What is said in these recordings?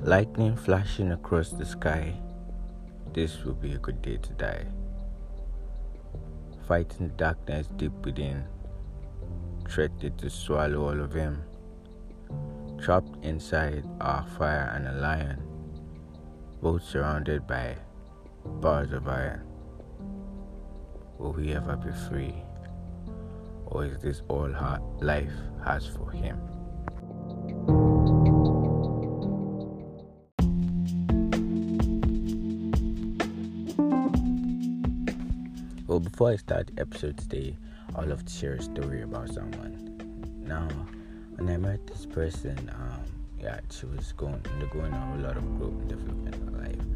Lightning flashing across the sky. This will be a good day to die. Fighting the darkness deep within, threatened to swallow all of him. Trapped inside are fire and a lion, both surrounded by bars of iron. Will he ever be free? Or is this all her life has for him? Well, before I start episode today, I would love to share a story about someone. Now, when I met this person, she was undergoing a whole lot of growth and development in her life.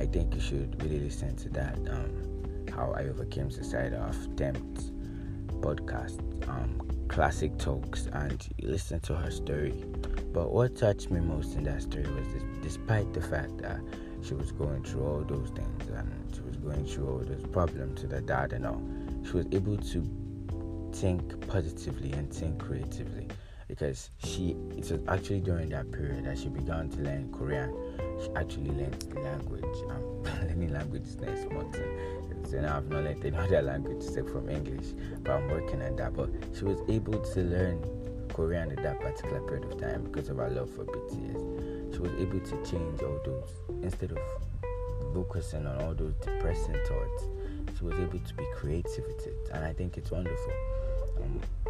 I think you should really listen to that, How I Overcame Suicidal Attempts podcast, classic talks, and listen to her story. But what touched me most in that story was this, despite the fact that she was going through all those things and she was going through all those problems with her dad and all, she was able to think positively and think creatively, because it was actually during that period that she began to learn Korean. She actually learned the language. Learning language is not smart. So now I've not learned another language except from English, but I'm working on that. But she was able to learn Korean at that particular period of time because of her love for BTS. She was able to change all those, instead of focusing on all those depressing thoughts, she was able to be creative with it, and I think it's wonderful.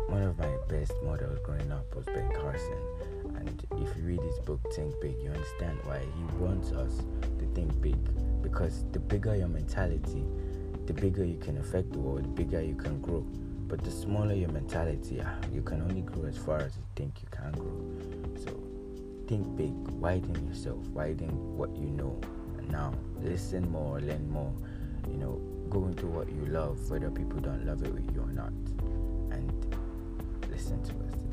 One of my best models growing up was Ben Carson, and if you read his book Think Big, you understand why he wants us to think big, because the bigger your mentality, the bigger you can affect the world, the bigger you can grow. But the smaller your mentality, you can only grow as far as you think you can grow. So think big, widen yourself, widen what you know, and now listen more, learn more, go into what you love, whether people don't love it with you or not. And listen to us today.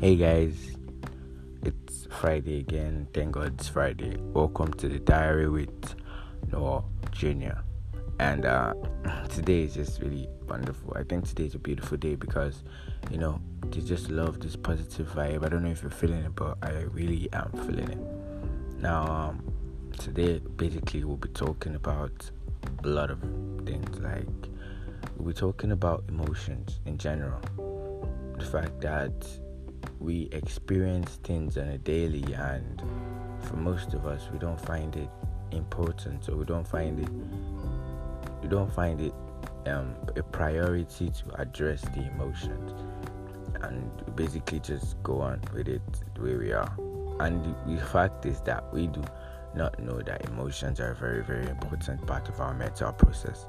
Hey guys, it's Friday again. Thank God it's Friday. Welcome to The Diary with Noel Jr. And today is just really wonderful. I think today is a beautiful day because, you just love this positive vibe. I don't know if you're feeling it, but I really am feeling it. Now, today basically we'll be talking about a lot of things. Like, we'll be talking about emotions in general. The fact that we experience things on a daily, and for most of us, we don't find it important, or we don't find it a priority to address the emotions, and basically just go on with it the way we are. And the fact is that we do not know that emotions are a very, very important part of our mental process.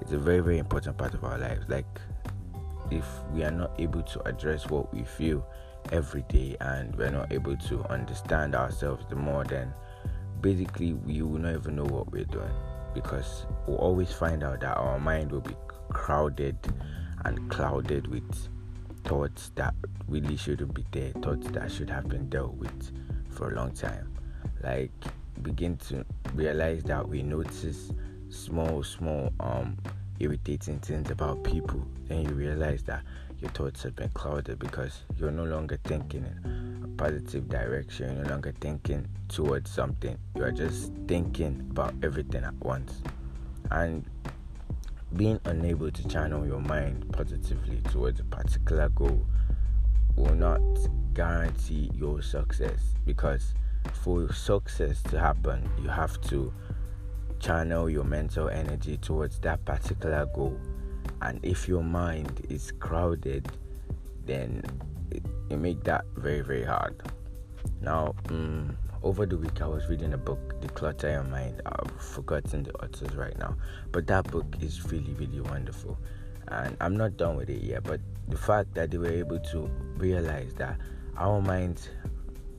It's a very, very important part of our lives. Like, if we are not able to address what we feel every day, and we're not able to understand ourselves the more, then basically we will not even know what we're doing, because we'll always find out that our mind will be crowded and clouded with thoughts that really shouldn't be there, thoughts that should have been dealt with for a long time. Like, begin to realize that we notice small irritating things about people, then you realize that your thoughts have been clouded because you're no longer thinking in a positive direction. You're no longer thinking towards something. You are just thinking about everything at once. And being unable to channel your mind positively towards a particular goal will not guarantee your success, because for success to happen, you have to channel your mental energy towards that particular goal. And if your mind is crowded, then it make that very, very hard. Now, over the week I was reading a book, Declutter Your Mind. I've forgotten the authors right now, but that book is really, really wonderful, and I'm not done with it yet. But the fact that they were able to realize that our minds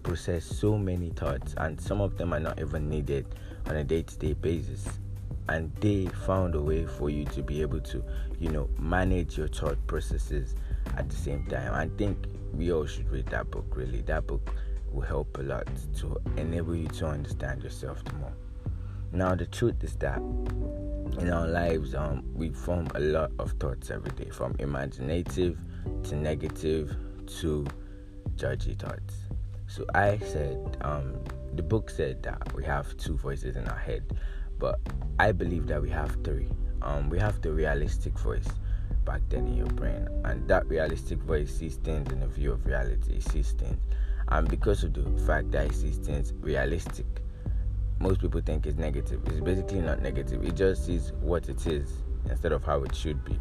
process so many thoughts, and some of them are not even needed on a day-to-day basis, and they found a way for you to be able to manage your thought processes at the same time. I think we all should read that book. Really, that book will help a lot to enable you to understand yourself more. Now, the truth is that in our lives, we form a lot of thoughts every day, from imaginative to negative to judgy thoughts. So I said, the book said that we have two voices in our head, but I believe that we have three. We have the realistic voice back then in your brain, and that realistic voice sees things in the view of reality. It sees things, and because of the fact that it sees things realistic, most people think it's negative. It's basically not negative. It just sees what it is instead of how it should be.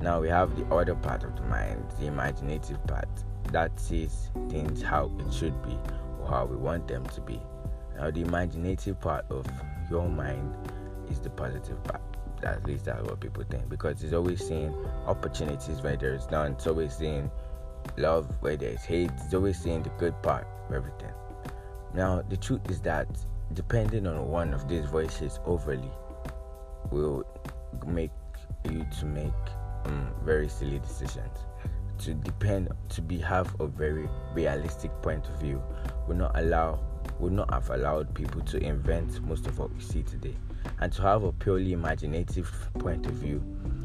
Now we have the other part of the mind, the imaginative part, that sees things how it should be or how we want them to be. Now the imaginative part of your mind is the positive part. At least that's what people think, because it's always seeing opportunities where there is none. It's always seeing love where there is hate. It's always seeing the good part of everything. Now the truth is that depending on one of these voices overly will make you to make very silly decisions. To have a very realistic point of view would not have allowed people to invent most of what we see today, and to have a purely imaginative point of view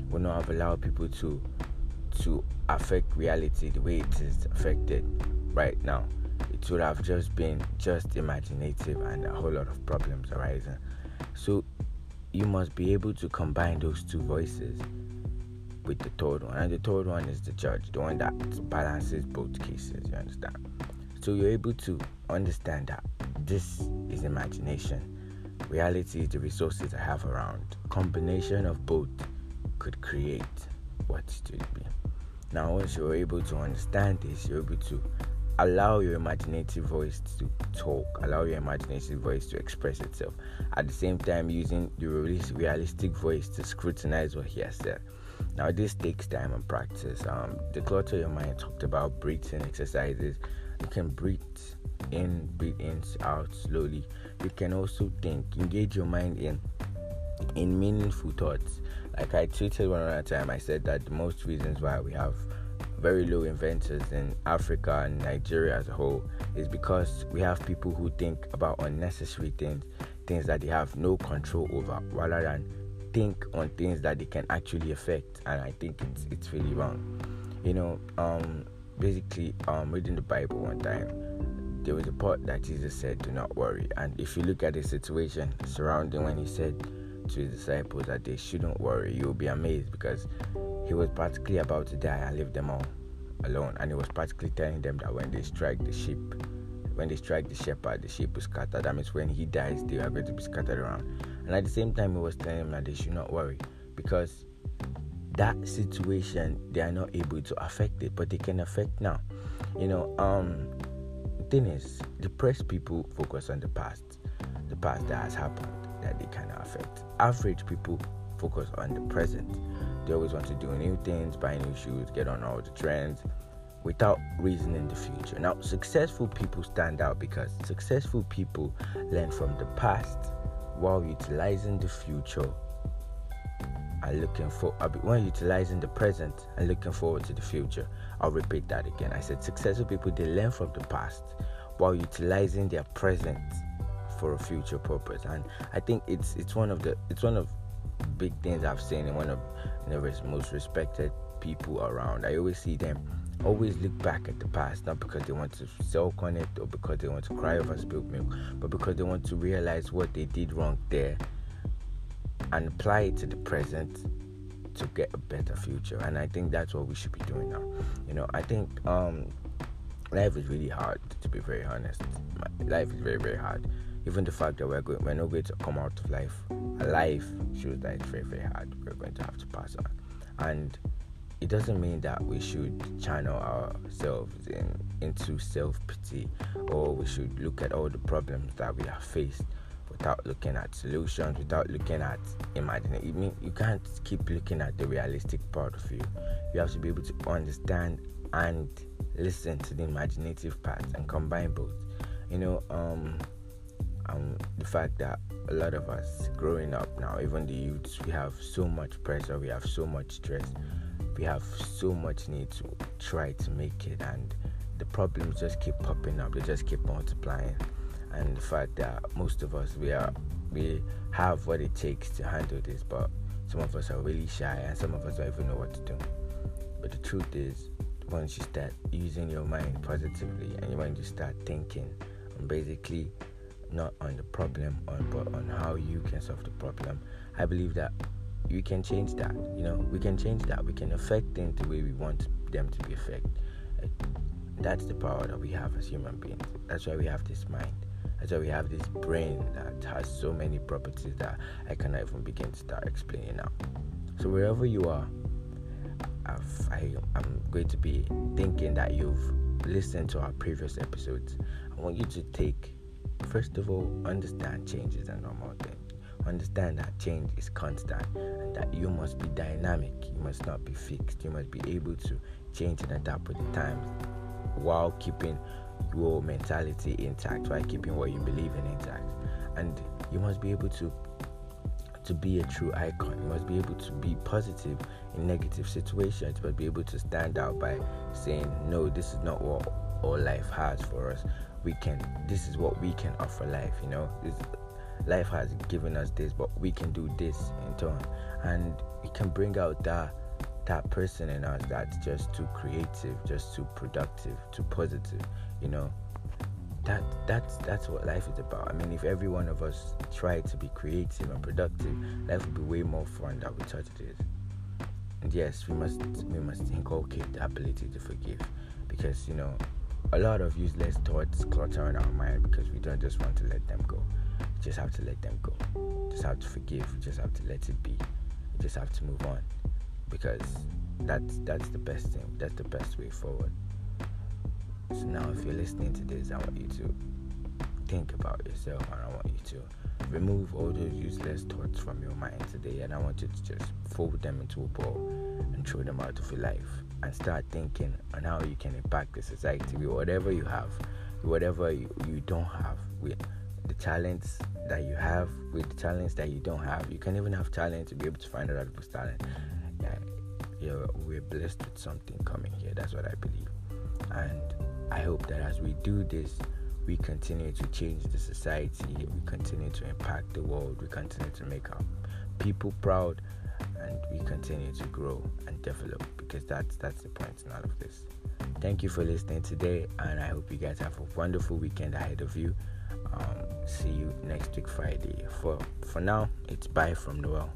would not have allowed people to affect reality the way it is affected right now. It would have just been just imaginative and a whole lot of problems arising. So you must be able to combine those two voices with the third one, and the third one is the judge, the one that balances both cases, you understand? So you're able to understand that this is imagination. Reality is the resources I have around. Combination of both could create what it should be. Now, once you're able to understand this, you're able to allow your imaginative voice to talk, allow your imaginative voice to express itself, at the same time using the realistic voice to scrutinize what he has said. Now, this takes time and practice. Declutter Your Mind talked about breathing exercises. You can breathe in, breathe out slowly. You can also think, engage your mind in meaningful thoughts. Like I tweeted one other time, I said that the most reasons why we have very low inventors in Africa and Nigeria as a whole is because we have people who think about unnecessary things that they have no control over, rather than think on things that they can actually affect. And I think it's really wrong. You know, reading the Bible one time, there was a part that Jesus said, "Do not worry." And if you look at the situation surrounding when he said to his disciples that they shouldn't worry, you'll be amazed, because he was practically about to die and leave them all alone. And he was practically telling them that when they strike the shepherd, the sheep will scatter. That means when he dies, they are going to be scattered around. And at the same time, he was telling them that they should not worry, because that situation, they are not able to affect it, but they can affect now. You know, thing is, depressed people focus on the past that has happened that they cannot affect. Average people focus on the present. They always want to do new things, buy new shoes, get on all the trends, without reasoning the future. Now, successful people stand out because successful people learn from the past while utilizing the future and utilizing the present and looking forward to the future. I'll repeat that again. I said successful people, they learn from the past while utilizing their present for a future purpose. And I think it's one of big things I've seen in one of the most respected people around. I always see them always look back at the past, not because they want to sulk on it or because they want to cry over spilled milk, but because they want to realize what they did wrong there and apply it to the present to get a better future. And I think that's what we should be doing now. You know, I think life is really hard, to be very honest. Life is very, very hard. Even the fact that we're not going to come out of life alive shows that it's very, very hard. We're going to have to pass on. And it doesn't mean that we should channel ourselves into self-pity, or we should look at all the problems that we have faced without looking at solutions, without looking at imagining. I mean, you can't keep looking at the realistic part of you. You have to be able to understand and listen to the imaginative part and combine both. You know, the fact that a lot of us growing up now, even the youths, we have so much pressure, we have so much stress. We have so much need to try to make it, and the problems just keep popping up. They just keep multiplying. And the fact that most of us, we are we have what it takes to handle this, but some of us are really shy and some of us don't even know what to do. But the truth is, once you start using your mind positively and when you start thinking, and basically not on the problem, but on how you can solve the problem, I believe that you can change that. You know, we can change that. We can affect things the way we want them to be affected. That's the power that we have as human beings. That's why we have this mind. That's why we have this brain that has so many properties that I cannot even begin to start explaining now. So wherever you are, I'm going to be thinking that you've listened to our previous episodes. I want you to take, first of all, understand change is a normal thing. Understand that change is constant and that you must be dynamic. You must not be fixed. You must be able to change and adapt with the times while keeping your mentality intact, while keeping what you believe in intact. And you must be able to be a true icon. You must be able to be positive in negative situations. You must be able to stand out by saying, no, this is not what all life has for us. This is what we can offer life, you know. Life has given us this, but we can do this in turn. And we can bring out that person in us that's just too creative, just too productive, too positive, you know. That's what life is about. I mean, if every one of us tried to be creative and productive, life would be way more fun than we thought it is. And yes, we must inculcate the ability to forgive, because, you know, a lot of useless thoughts clutter in our mind because we don't just want to let them go. You just have to let them go. You just have to forgive. You just have to let it be. You just have to move on, because that's the best thing. That's the best way forward. So now, if you're listening to this, I want you to think about yourself, and I want you to remove all those useless thoughts from your mind today, and I want you to just fold them into a ball and throw them out of your life, and start thinking on how you can impact the society with whatever you have, whatever you don't have, with the talents that you have, with the talents that you don't have. You can even have talent to be able to find other people's talent. Yeah, we're blessed with something coming here. That's what I believe. And I hope that as we do this, we continue to change the society, we continue to impact the world, we continue to make our people proud, and we continue to grow and develop, because that's the point in all of this. Thank you for listening today, and I hope you guys have a wonderful weekend ahead of you. See you next week Friday. For now, it's bye from Noel.